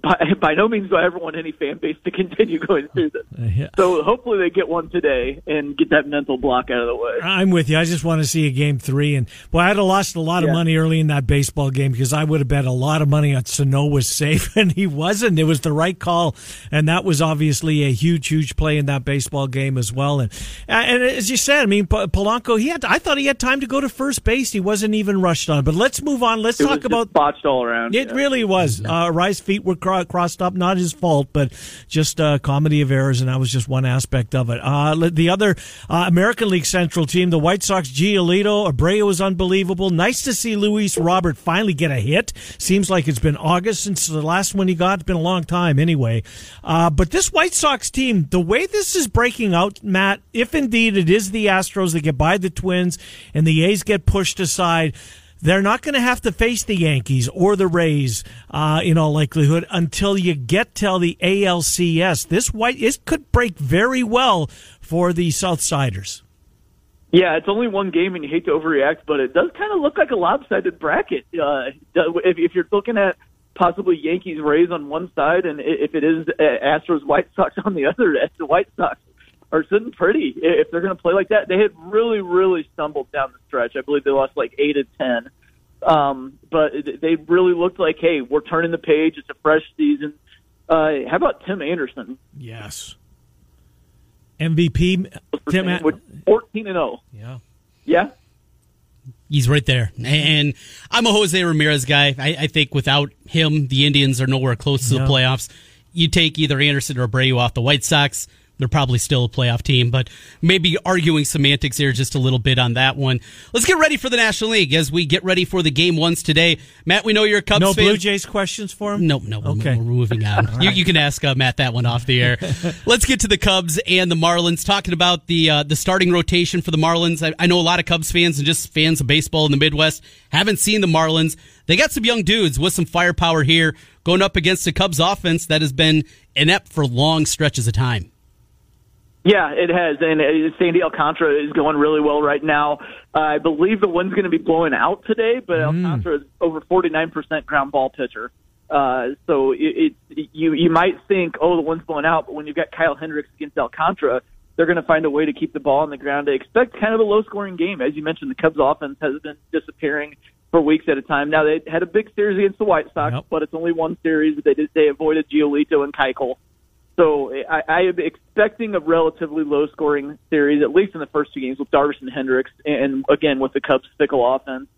by, by no means do I ever want any fan base to continue going through this. Uh, yeah. So hopefully they get one today and get that mental block out of the way. I'm with you. I just want to see a game three. And, boy, I'd have lost a lot yeah. of money early in that baseball game because I would have bet a lot of money on Sano was safe, and he wasn't. It was the right call, and that was obviously a huge, huge play in that baseball game as well. And, and as you said, I mean, Polanco, he had, I thought he had time to go to first base. He wasn't even rushed on. But let's move on. Let's it talk was about just botched all around. It yeah. really was. Uh, Rice feet were crossed up. Not his fault, but just a comedy of errors, and that was just one aspect of it. Uh, the other uh, American League Central team, the White Sox, Giolito, Abreu was unbelievable. Nice to see Luis Robert finally get a hit. Seems like it's been August since the last one he got. It's been a long time anyway. Uh, but this White Sox team, the way this is breaking out, Matt, if indeed it is the Astros that get by the Twins and the A's get pushed aside, they're not going to have to face the Yankees or the Rays uh, in all likelihood until you get till the A L C S. This white it could break very well for the Southsiders. Yeah, it's only one game, and you hate to overreact, but it does kind of look like a lopsided bracket. Uh, if, if you're looking at possibly Yankees, Rays on one side, and if it is Astros, White Sox on the other, the White Sox are sitting pretty if they're going to play like that. They had really, really stumbled down the stretch. I believe they lost like eight of ten. Um, but they really looked like, hey, we're turning the page. It's a fresh season. Uh, how about Tim Anderson? Yes. M V P Tim Anderson. fourteen and oh. Yeah. Yeah. He's right there. And I'm a Jose Ramirez guy. I, I think without him, the Indians are nowhere close to yeah. the playoffs. You take either Anderson or Abreu off the White Sox. They're probably still a playoff team, but maybe arguing semantics here just a little bit on that one. Let's get ready for the National League as we get ready for the game ones today. Matt, we know you're a Cubs no fan. No Blue Jays questions for him? Nope, no. Okay. We're, we're moving on. Right. you, you can ask uh, Matt that one off the air. Let's get to the Cubs and the Marlins. Talking about the uh, the starting rotation for the Marlins. I, I know a lot of Cubs fans and just fans of baseball in the Midwest haven't seen the Marlins. They got some young dudes with some firepower here going up against the Cubs offense that has been inept for long stretches of time. Yeah, it has, and Sandy Alcantara is going really well right now. Uh, I believe the wind's going to be blowing out today, but mm. Alcantara is over forty-nine percent ground ball pitcher. Uh, so it, it, you you might think, oh, the wind's blowing out, but when you've got Kyle Hendricks against Alcantara, they're going to find a way to keep the ball on the ground. They expect kind of a low-scoring game. As you mentioned, the Cubs' offense has been disappearing for weeks at a time. Now, they had a big series against the White Sox, yep. but it's only one series. They did, they avoided Giolito and Keuchel. So I, I am expecting a relatively low-scoring series, at least in the first two games, with Darvish and Hendricks, and, again, with the Cubs' fickle offense.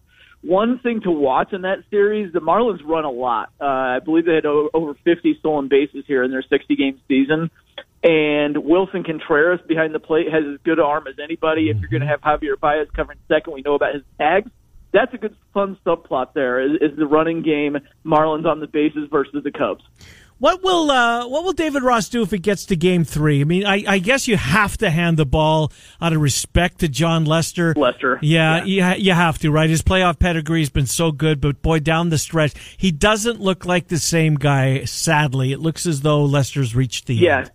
One thing to watch in that series, the Marlins run a lot. Uh, I believe they had over fifty stolen bases here in their sixty-game season. And Wilson Contreras behind the plate has as good an arm as anybody. If you're going to have Javier Baez covering second, we know about his tags. That's a good fun subplot there, is, is the running game, Marlins on the bases versus the Cubs. What will uh, what will David Ross do if it gets to Game Three? I mean, I, I guess you have to hand the ball out of respect to John Lester. Lester, yeah, yeah, you, you have to, right? His playoff pedigree's been so good, but boy, down the stretch, he doesn't look like the same guy. Sadly, it looks as though Lester's reached the yeah. end.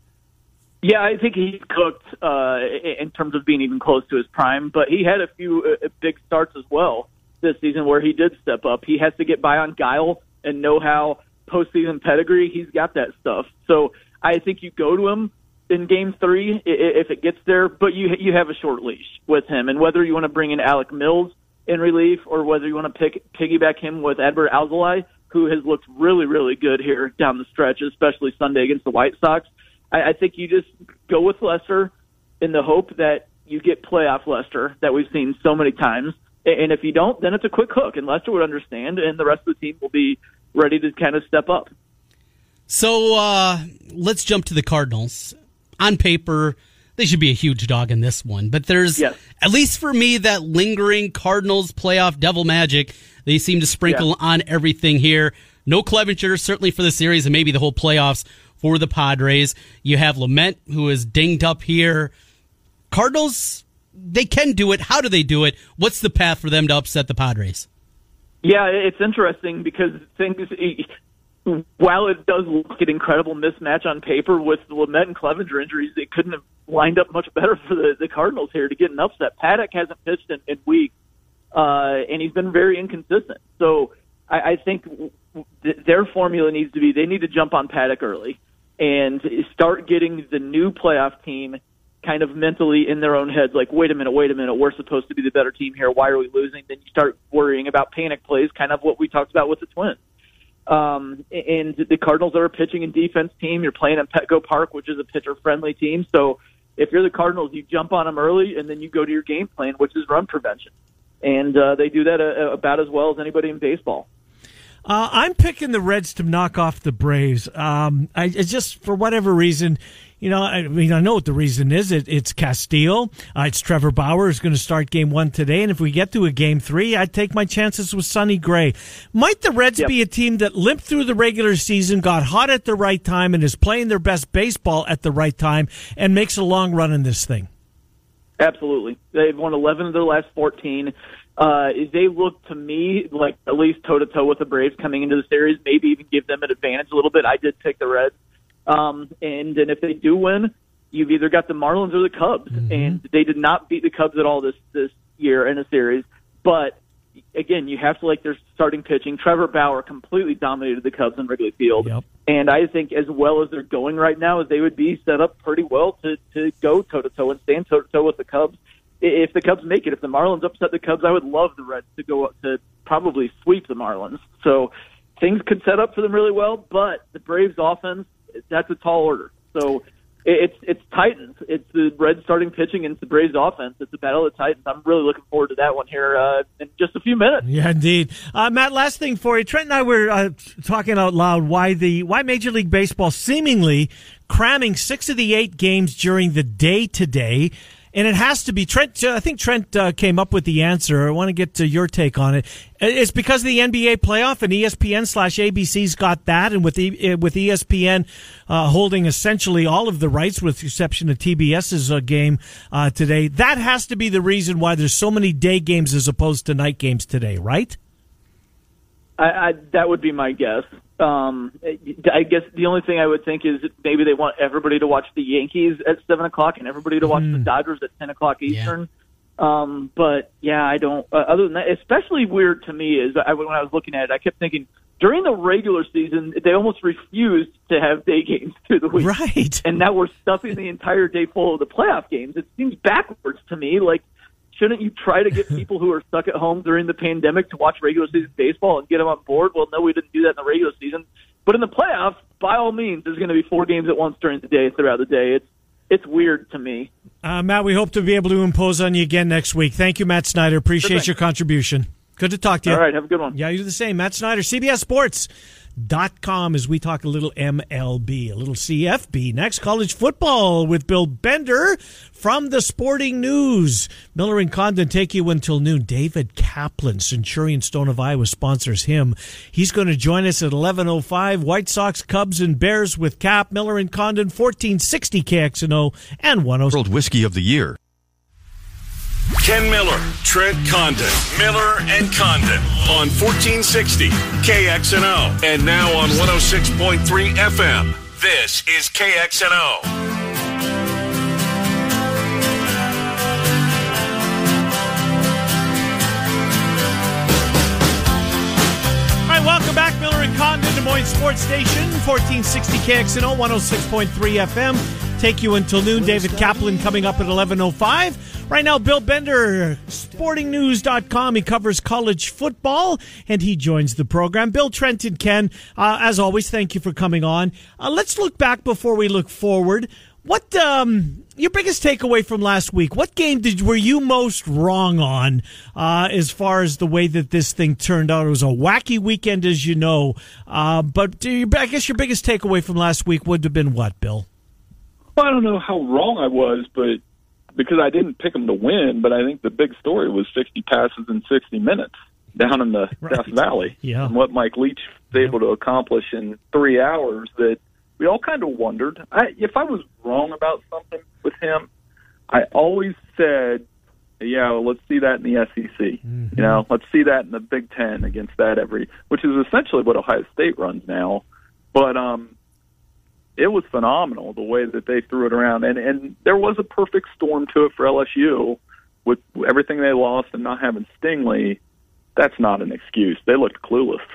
Yeah, I think he's cooked uh, in terms of being even close to his prime, but he had a few uh, big starts as well this season where he did step up. He has to get by on guile and know-how. Postseason pedigree, he's got that stuff. So I think you go to him in Game Three if it gets there, but you you have a short leash with him. And whether you want to bring in Alec Mills in relief or whether you want to pick, piggyback him with Edward Alzolay, who has looked really, really good here down the stretch, especially Sunday against the White Sox, I, I think you just go with Lester in the hope that you get playoff Lester that we've seen so many times. And if you don't, then it's a quick hook, and Lester would understand, and the rest of the team will be ready to kind of step up. So uh, let's jump to the Cardinals. On paper, they should be a huge dog in this one, but there's, yes. at least for me, that lingering Cardinals playoff devil magic they seem to sprinkle yeah. on everything here. No Clevenger, certainly for the series, and maybe the whole playoffs for the Padres. You have Lament, who is dinged up here. Cardinals, they can do it. How do they do it? What's the path for them to upset the Padres? Yeah, it's interesting because things, while it does look an incredible mismatch on paper with the Lament and Clevenger injuries, they couldn't have lined up much better for the, the Cardinals here to get an upset. Paddock hasn't pitched in, in weeks, uh, and he's been very inconsistent. So I, I think th- their formula needs to be they need to jump on Paddock early and start getting the new playoff team kind of mentally in their own heads, like, wait a minute, wait a minute, we're supposed to be the better team here. Why are we losing? Then you start worrying about panic plays, kind of what we talked about with the Twins. Um, and the Cardinals are a pitching and defense team. You're playing at Petco Park, which is a pitcher-friendly team. So if you're the Cardinals, you jump on them early, and then you go to your game plan, which is run prevention. And uh, they do that uh, about as well as anybody in baseball. Uh, I'm picking the Reds to knock off the Braves. Um, I it's just, for whatever reason, you know, I mean, I know what the reason is. It, it's Castillo. Uh, it's Trevor Bauer who's going to start game one today. And if we get to a game three, I'd take my chances with Sonny Gray. Might the Reds yep. be a team that limped through the regular season, got hot at the right time, and is playing their best baseball at the right time and makes a long run in this thing? Absolutely. They've won eleven of their last fourteen. Uh, they look to me like at least toe-to-toe with the Braves coming into the series, maybe even give them an advantage a little bit. I did pick the Reds. Um, and, and if they do win, you've either got the Marlins or the Cubs. Mm-hmm. And they did not beat the Cubs at all this, this year in a series. But, again, you have to like their starting pitching. Trevor Bauer completely dominated the Cubs in Wrigley Field. Yep. And I think as well as they're going right now, they would be set up pretty well to, to go toe-to-toe and stand toe-to-toe with the Cubs. If the Cubs make it, if the Marlins upset the Cubs, I would love the Reds to go up to probably sweep the Marlins. So things could set up for them really well, but the Braves offense, that's a tall order. So It's it's Titans. It's the Reds starting pitching against the Braves offense. It's a battle of the Titans. I'm really looking forward to that one here uh, in just a few minutes. Yeah, indeed. Uh, Matt, last thing for you. Trent and I were uh, talking out loud why the why Major League Baseball seemingly cramming six of the eight games during the day today. And it has to be Trent. Uh, I think Trent uh, came up with the answer. I want to get to your take on it. It's because of the N B A playoff, and E S P N slash A B C's got that, and with e- with E S P N uh, holding essentially all of the rights, with the exception of TBS's uh, game uh, today. That has to be the reason why there's so many day games as opposed to night games today, right? I, I, that would be my guess. Um, I guess the only thing I would think is maybe they want everybody to watch the Yankees at seven o'clock and everybody to watch mm. the Dodgers at ten o'clock Eastern. Yeah. Um, but, yeah, I don't uh, – other than that, especially weird to me is I, when I was looking at it, I kept thinking during the regular season, they almost refused to have day games through the week. Right. And now we're stuffing the entire day full of the playoff games. It seems backwards to me. Like, shouldn't you try to get people who are stuck at home during the pandemic to watch regular season baseball and get them on board? Well, no, we didn't do that in the regular season. But in the playoffs, by all means, there's going to be four games at once during the day, throughout the day. It's it's weird to me. Uh, Matt, we hope to be able to impose on you again next week. Thank you, Matt Snyder. Appreciate your contribution. Good to talk to you. All right, have a good one. Yeah, you do the same. Matt Snyder, C B S Sports dot com, as we talk a little M L B, a little C F B. Next, college football with Bill Bender from the Sporting News. Miller and Condon take you until noon. David Kaplan, Centurion Stone of Iowa, sponsors him. He's going to join us at eleven oh five. White Sox, Cubs, and Bears with Cap. Miller and Condon, fourteen sixty K X N O and one oh. World Whiskey of the Year. Ken Miller, Trent Condon, Miller and Condon on fourteen sixty K X N O and now on one oh six point three F M. This is K X N O. Welcome back, Miller and Condon, Des Moines Sports Station, fourteen sixty K X N O, one oh six point three F M. Take you until noon. David Kaplan coming up at eleven oh five. Right now, Bill Bender, sporting news dot com. He covers college football, and he joins the program. Bill, Trent, and Ken, uh, as always, thank you for coming on. Uh, let's look back before we look forward. What um, your biggest takeaway from last week? What game did were you most wrong on uh, as far as the way that this thing turned out? It was a wacky weekend, as you know. Uh, but do you, I guess your biggest takeaway from last week would have been what, Bill? Well, I don't know how wrong I was, but because I didn't pick them to win. But I think the big story was sixty passes in sixty minutes down in the right. Death Valley, yeah. And what Mike Leach was able to accomplish in three hours that. We all kind of wondered. I, if I was wrong about something with him, I always said, yeah, well, let's see that in the S E C. Mm-hmm. You know, let's see that in the Big Ten against that every – which is essentially what Ohio State runs now. But um, it was phenomenal the way that they threw it around. And, and there was a perfect storm to it for L S U with everything they lost and not having Stingley. That's not an excuse. They looked clueless.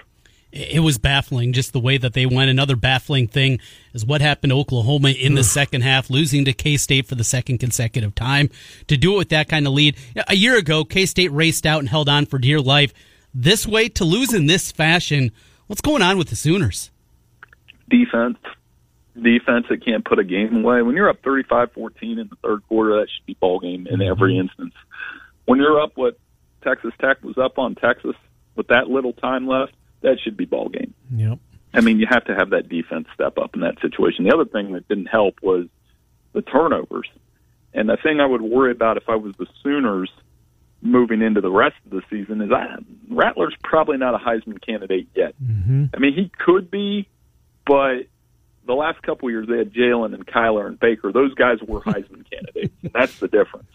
It was baffling, just the way that they went. Another baffling thing is what happened to Oklahoma in the second half, losing to K-State for the second consecutive time. To do it with that kind of lead, a year ago, K-State raced out and held on for dear life. This way, to lose in this fashion, what's going on with the Sooners? Defense. Defense that can't put a game away. When you're up thirty-five fourteen in the third quarter, that should be ball game in every instance. When you're up what Texas Tech was up on Texas with that little time left, that should be ball game. Yep. I mean, you have to have that defense step up in that situation. The other thing that didn't help was the turnovers. And the thing I would worry about if I was the Sooners moving into the rest of the season is I, Rattler's probably not a Heisman candidate yet. Mm-hmm. I mean, he could be, but the last couple of years they had Jalen and Kyler and Baker. Those guys were Heisman candidates, and that's the difference.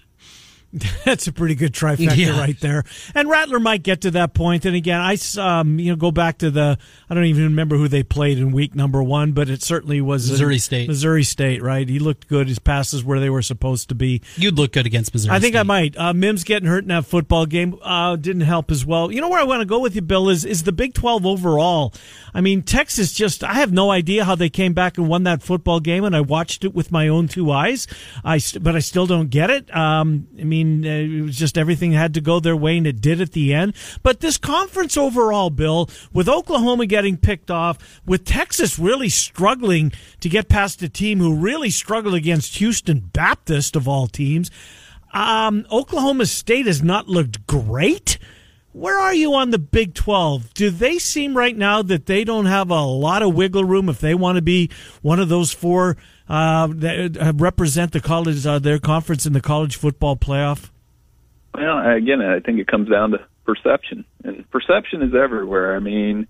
That's a pretty good trifecta yeah. right there. And Rattler might get to that point. And again, I um, you know go back to the I don't even remember who they played in week number one, but it certainly was Missouri State. Missouri State, right? He looked good. His passes where they were supposed to be. You'd look good against Missouri. I think State. I might. Uh, Mims getting hurt in that football game uh, didn't help as well. You know where I want to go with you, Bill, is is the Big twelve overall. I mean, Texas just I have no idea how they came back and won that football game, and I watched it with my own two eyes. I but I still don't get it. Um, I mean. mean, it was just everything had to go their way, and it did at the end. But this conference overall, Bill, with Oklahoma getting picked off, with Texas really struggling to get past a team who really struggled against Houston Baptist, of all teams, um, Oklahoma State has not looked great. Where are you on the Big twelve? Do they seem right now that they don't have a lot of wiggle room if they want to be one of those four uh, that represent the college, uh, their conference in the college football playoff? Well, again, I think it comes down to perception. And perception is everywhere. I mean,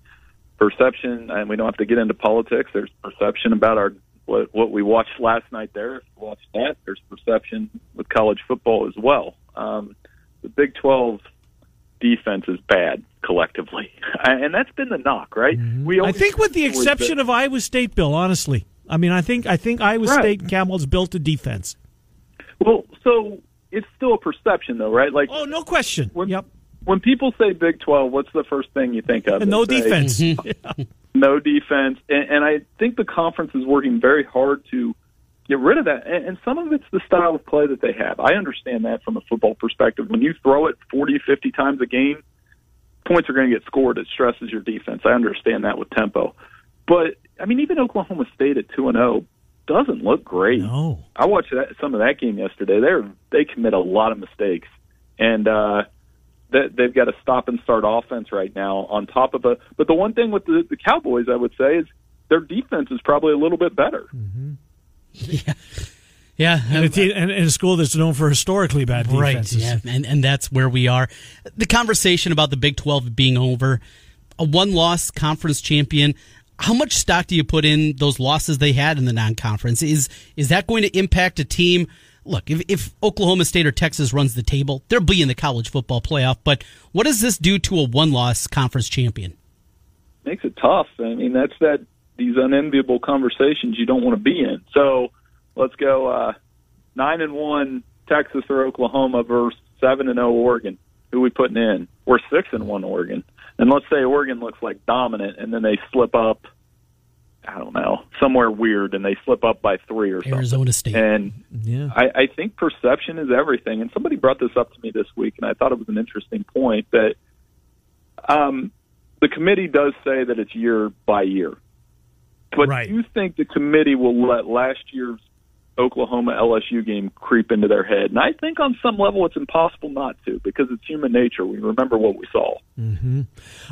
perception, and we don't have to get into politics. There's perception about our what, what we watched last night there. Watched that. There's perception with college football as well. Um, the Big twelve defense is bad collectively, and that's been the knock, right? Mm-hmm. We I think, with the exception the, of Iowa State, Bill. Honestly, I mean, I think I think Iowa right. State and Campbell's built a defense. Well, so it's still a perception, though, right? Like, oh, no question. When, yep. When people say Big twelve, what's the first thing you think of? No say, defense. Mm-hmm. No defense, and, and I think the conference is working very hard to get rid of that, and some of it's the style of play that they have. I understand that from a football perspective. When you throw it forty, fifty times a game, points are going to get scored. It stresses your defense. I understand that with tempo. But, I mean, even Oklahoma State at two and oh doesn't look great. No. I watched that, some of that game yesterday. They're, they commit a lot of mistakes, and uh, they, they've got a stop-and-start offense right now on top of a – but the one thing with the, the Cowboys, I would say, is their defense is probably a little bit better. Mm-hmm. Yeah, yeah, and a, te- and a school that's known for historically bad defenses. Right, yeah, and, and that's where we are. The conversation about the Big twelve being over, a one-loss conference champion, how much stock do you put in those losses they had in the non-conference? Is is that going to impact a team? Look, if, if Oklahoma State or Texas runs the table, they'll be in the college football playoff, but what does this do to a one-loss conference champion? Makes it tough. I mean, that's that... these unenviable conversations you don't want to be in. So let's go uh, nine and one Texas or Oklahoma versus seven and oh Oregon. Who are we putting in? We're six and one Oregon, and let's say Oregon looks like dominant, and then they slip up. I don't know, somewhere weird, and they slip up by three or Arizona something. State. And yeah. I, I think perception is everything. And somebody brought this up to me this week, and I thought it was an interesting point that um, the committee does say that it's year by year. But right. do you think the committee will let last year's Oklahoma L S U game creep into their head? And I think on some level it's impossible not to, because it's human nature. We remember what we saw. Mm-hmm.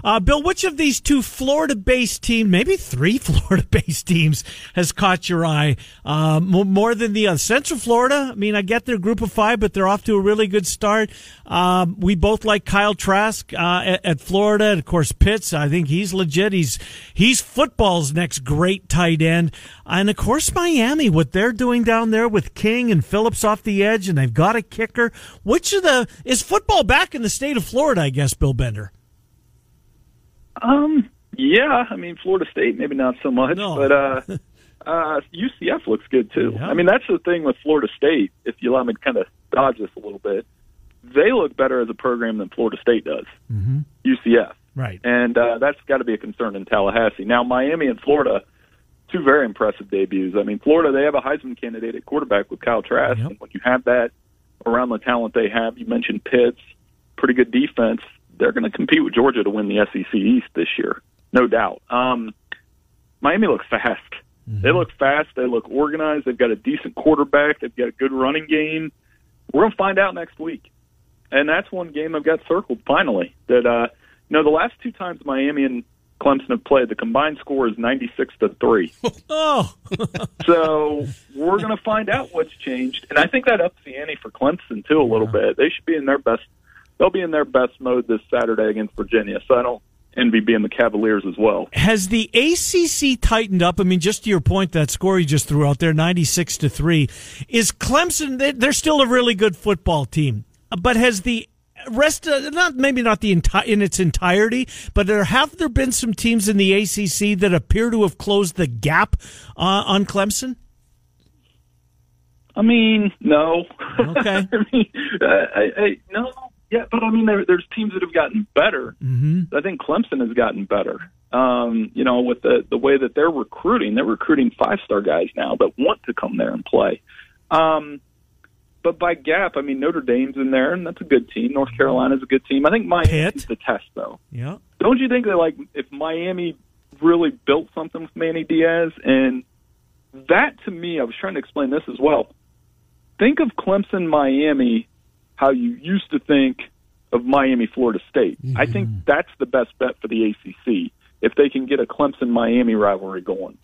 Uh, Bill, which of these two Florida-based teams, maybe three Florida-based teams, has caught your eye uh, more than the other? Central Florida, I mean, I get their group of five, but they're off to a really good start. Um, we both like Kyle Trask uh, at, at Florida, and of course Pitts. I think he's legit. He's, he's football's next great tight end. And of course Miami, what they're doing down Down there with King and Phillips off the edge, and they've got a kicker. Which of the is football back in the state of Florida? I guess Bill Bender. Um, yeah, I mean Florida State, maybe not so much, no. but uh, uh, U C F looks good too. Yeah. I mean that's the thing with Florida State. If you allow me to kind of dodge this a little bit, they look better as a program than Florida State does. Mm-hmm. U C F, right? And uh, that's got to be a concern in Tallahassee. Now Miami and Florida. Two very impressive debuts. I mean, Florida, they have a Heisman candidate at quarterback with Kyle Trask. Yep. And when you have that around the talent they have, you mentioned Pitts, pretty good defense. They're going to compete with Georgia to win the S E C East this year, no doubt. Um, Miami looks fast. Mm-hmm. They look fast. They look organized. They've got a decent quarterback. They've got a good running game. We're going to find out next week. And that's one game I've got circled finally. That uh, you know, the last two times Miami and Clemson have played, the combined score is ninety-six to three. Oh. So we're going to find out what's changed, and I think that ups the ante for Clemson too a little yeah. bit. They should be in their best. They'll be in their best mode this Saturday against Virginia. So I don't envy being the Cavaliers as well. Has the A C C tightened up? I mean, just to your point, that score you just threw out there, ninety-six to three, is Clemson. They're still a really good football team, but has the Rest uh, not maybe not the entire in its entirety, but there have there been some teams in the A C C that appear to have closed the gap uh, on Clemson? I mean, no. Okay. I mean, I, I, I, no, yeah, but I mean, there, there's teams that have gotten better. Mm-hmm. I think Clemson has gotten better. Um, you know, with the the way that they're recruiting, they're recruiting five star guys now that want to come there and play. Um, But by gap, I mean, Notre Dame's in there, and that's a good team. North Carolina's a good team. I think Miami's the test, though. Yeah. Don't you think that, like, if Miami really built something with Manny Diaz, and that, to me, I was trying to explain this as well. Think of Clemson, Miami, how you used to think of Miami, Florida State. Mm-hmm. I think that's the best bet for the A C C, if they can get a Clemson-Miami rivalry going.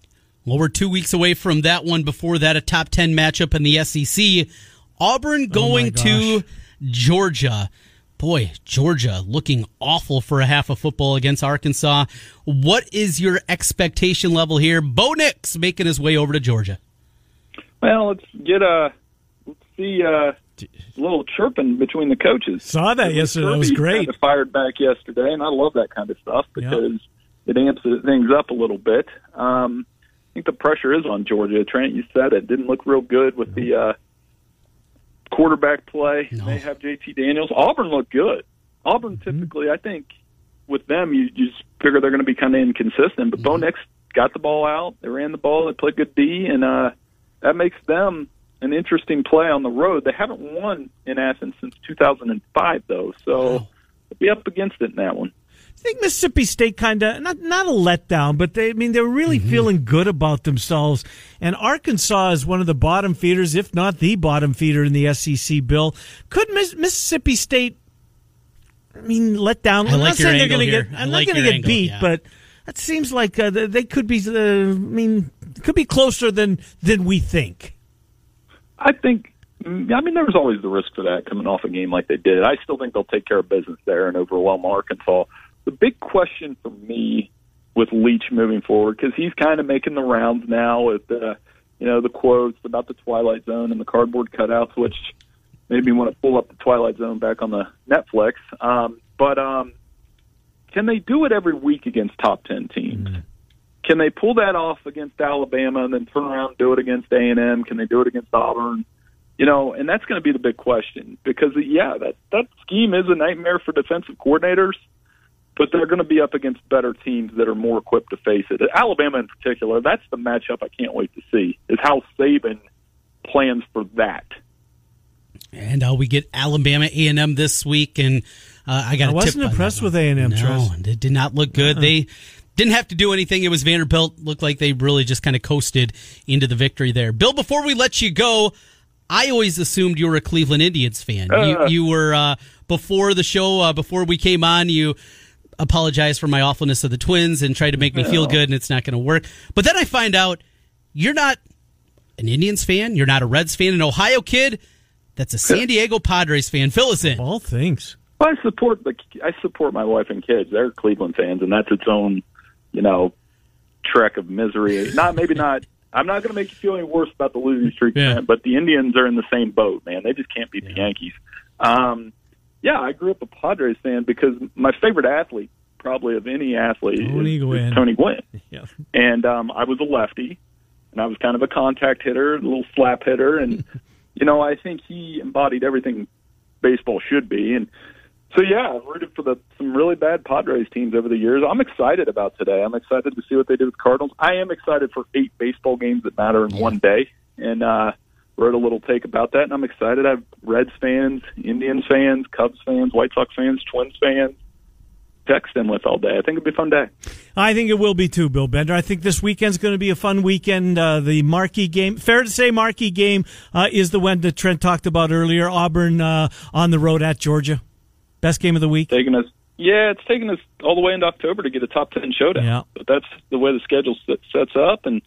Well, we're two weeks away from that one. Before that, a top ten matchup in the S E C. Auburn going oh to Georgia. Boy, Georgia looking awful for a half of football against Arkansas. What is your expectation level here? Bo Nix making his way over to Georgia. Well, let's get a let's see a little chirping between the coaches. Saw that yesterday. Kirby that was great. Kind of fired back yesterday, and I love that kind of stuff because yep. it amps things up a little bit. Um, I think the pressure is on Georgia. Trent, you said it didn't look real good with the. Uh, Quarterback play. No. They have J T Daniels. Auburn looked good. Auburn typically, mm-hmm. I think, with them, you just figure they're going to be kind of inconsistent. But mm-hmm. Bo Nix got the ball out. They ran the ball. They played good D, and uh, that makes them an interesting play on the road. They haven't won in Athens since two thousand five, though, so wow. they'll be up against it in that one. I think Mississippi State kind of, not not a letdown, but they, I mean, they're really mm-hmm. feeling good about themselves. And Arkansas is one of the bottom feeders, if not the bottom feeder in the S E C, Bill. Could Miss, Mississippi State, I mean, let down? I'm like not saying they're going to get, I'm like not going to get angle, beat, yeah. but that seems like uh, they could be, uh, I mean, could be closer than, than we think. I think. I mean, there was always the risk for that coming off a game like they did. I still think they'll take care of business there and overwhelm Arkansas. The big question for me with Leach moving forward, because he's kind of making the rounds now with the, you know, the quotes about the Twilight Zone and the cardboard cutouts, which made me want to pull up the Twilight Zone back on the Netflix. Um, but um, can they do it every week against top ten teams? Mm-hmm. Can they pull that off against Alabama and then turn around and do it against A and M? Can they do it against Auburn? You know, and that's going to be the big question because, yeah, that, that scheme is a nightmare for defensive coordinators, but they're going to be up against better teams that are more equipped to face it. Alabama in particular, that's the matchup I can't wait to see, is how Saban plans for that. And uh, we get Alabama A and M this week, and uh, I got I wasn't impressed with A and M, no, Trust. It did not look good. Uh-uh. They didn't have to do anything. It was Vanderbilt. Looked like they really just kind of coasted into the victory there. Bill, before we let you go, I always assumed you were a Cleveland Indians fan. Uh, you, you were, uh, before the show, uh, before we came on, you apologized for my awfulness of the Twins and tried to make me feel good, and it's not going to work. But then I find out you're not an Indians fan. You're not a Reds fan. An Ohio kid that's a San Diego Padres fan. Fill us in. All things. Well, I support the, I support my wife and kids. They're Cleveland fans, and that's its own, you know, trek of misery. Not maybe not. I'm not going to make you feel any worse about the losing streak, yeah. man, but the Indians are in the same boat, man. They just can't beat yeah. the Yankees. Um, yeah, I grew up a Padres fan because my favorite athlete, probably of any athlete, Tony is, Gwynn. is Tony Gwynn. Yeah. And um, I was a lefty, and I was kind of a contact hitter, a little slap hitter. And, you know, I think he embodied everything baseball should be. And so, yeah, I've rooted for the, some really bad Padres teams over the years. I'm excited about today. I'm excited to see what they do with Cardinals. I am excited for eight baseball games that matter in one day, and uh, wrote a little take about that, and I'm excited. I have Reds fans, Indians fans, Cubs fans, White Sox fans, Twins fans. Text them with all day. I think it'll be a fun day. I think it will be too, Bill Bender. I think this weekend's going to be a fun weekend. Uh, the marquee game, fair to say marquee game, uh, is the one that Trent talked about earlier, Auburn uh, on the road at Georgia. Best game of the week? Taking us, yeah, it's taken us all the way into October to get a top ten showdown. Yeah. But that's the way the schedule sets up, and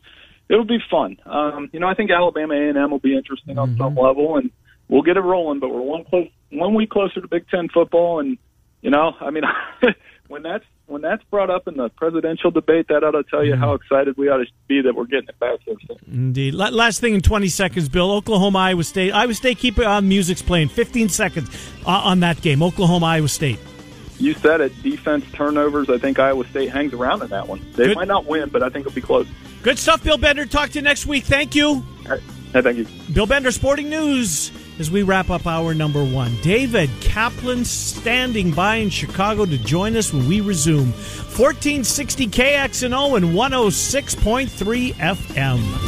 it'll be fun. Um, you know, I think Alabama A and M will be interesting on mm-hmm. some level, and we'll get it rolling. But we're one close, one week closer to Big Ten football, and, you know, I mean, when that's when that's brought up in the presidential debate, that ought to tell you mm-hmm. how excited we ought to be that we're getting it back. Indeed. Last thing in twenty seconds, Bill. Oklahoma, Iowa State. Iowa State, keep it on. Music's playing. fifteen seconds on that game. Oklahoma, Iowa State. You said it. Defense, turnovers. I think Iowa State hangs around in that one. They Good. might not win, but I think it'll be close. Good stuff, Bill Bender. Talk to you next week. Thank you. All right. Hey, thank you. Bill Bender, Sporting News. As we wrap up hour number one, David Kaplan standing by in Chicago to join us when we resume. fourteen sixty K X N O and one oh six point three F M.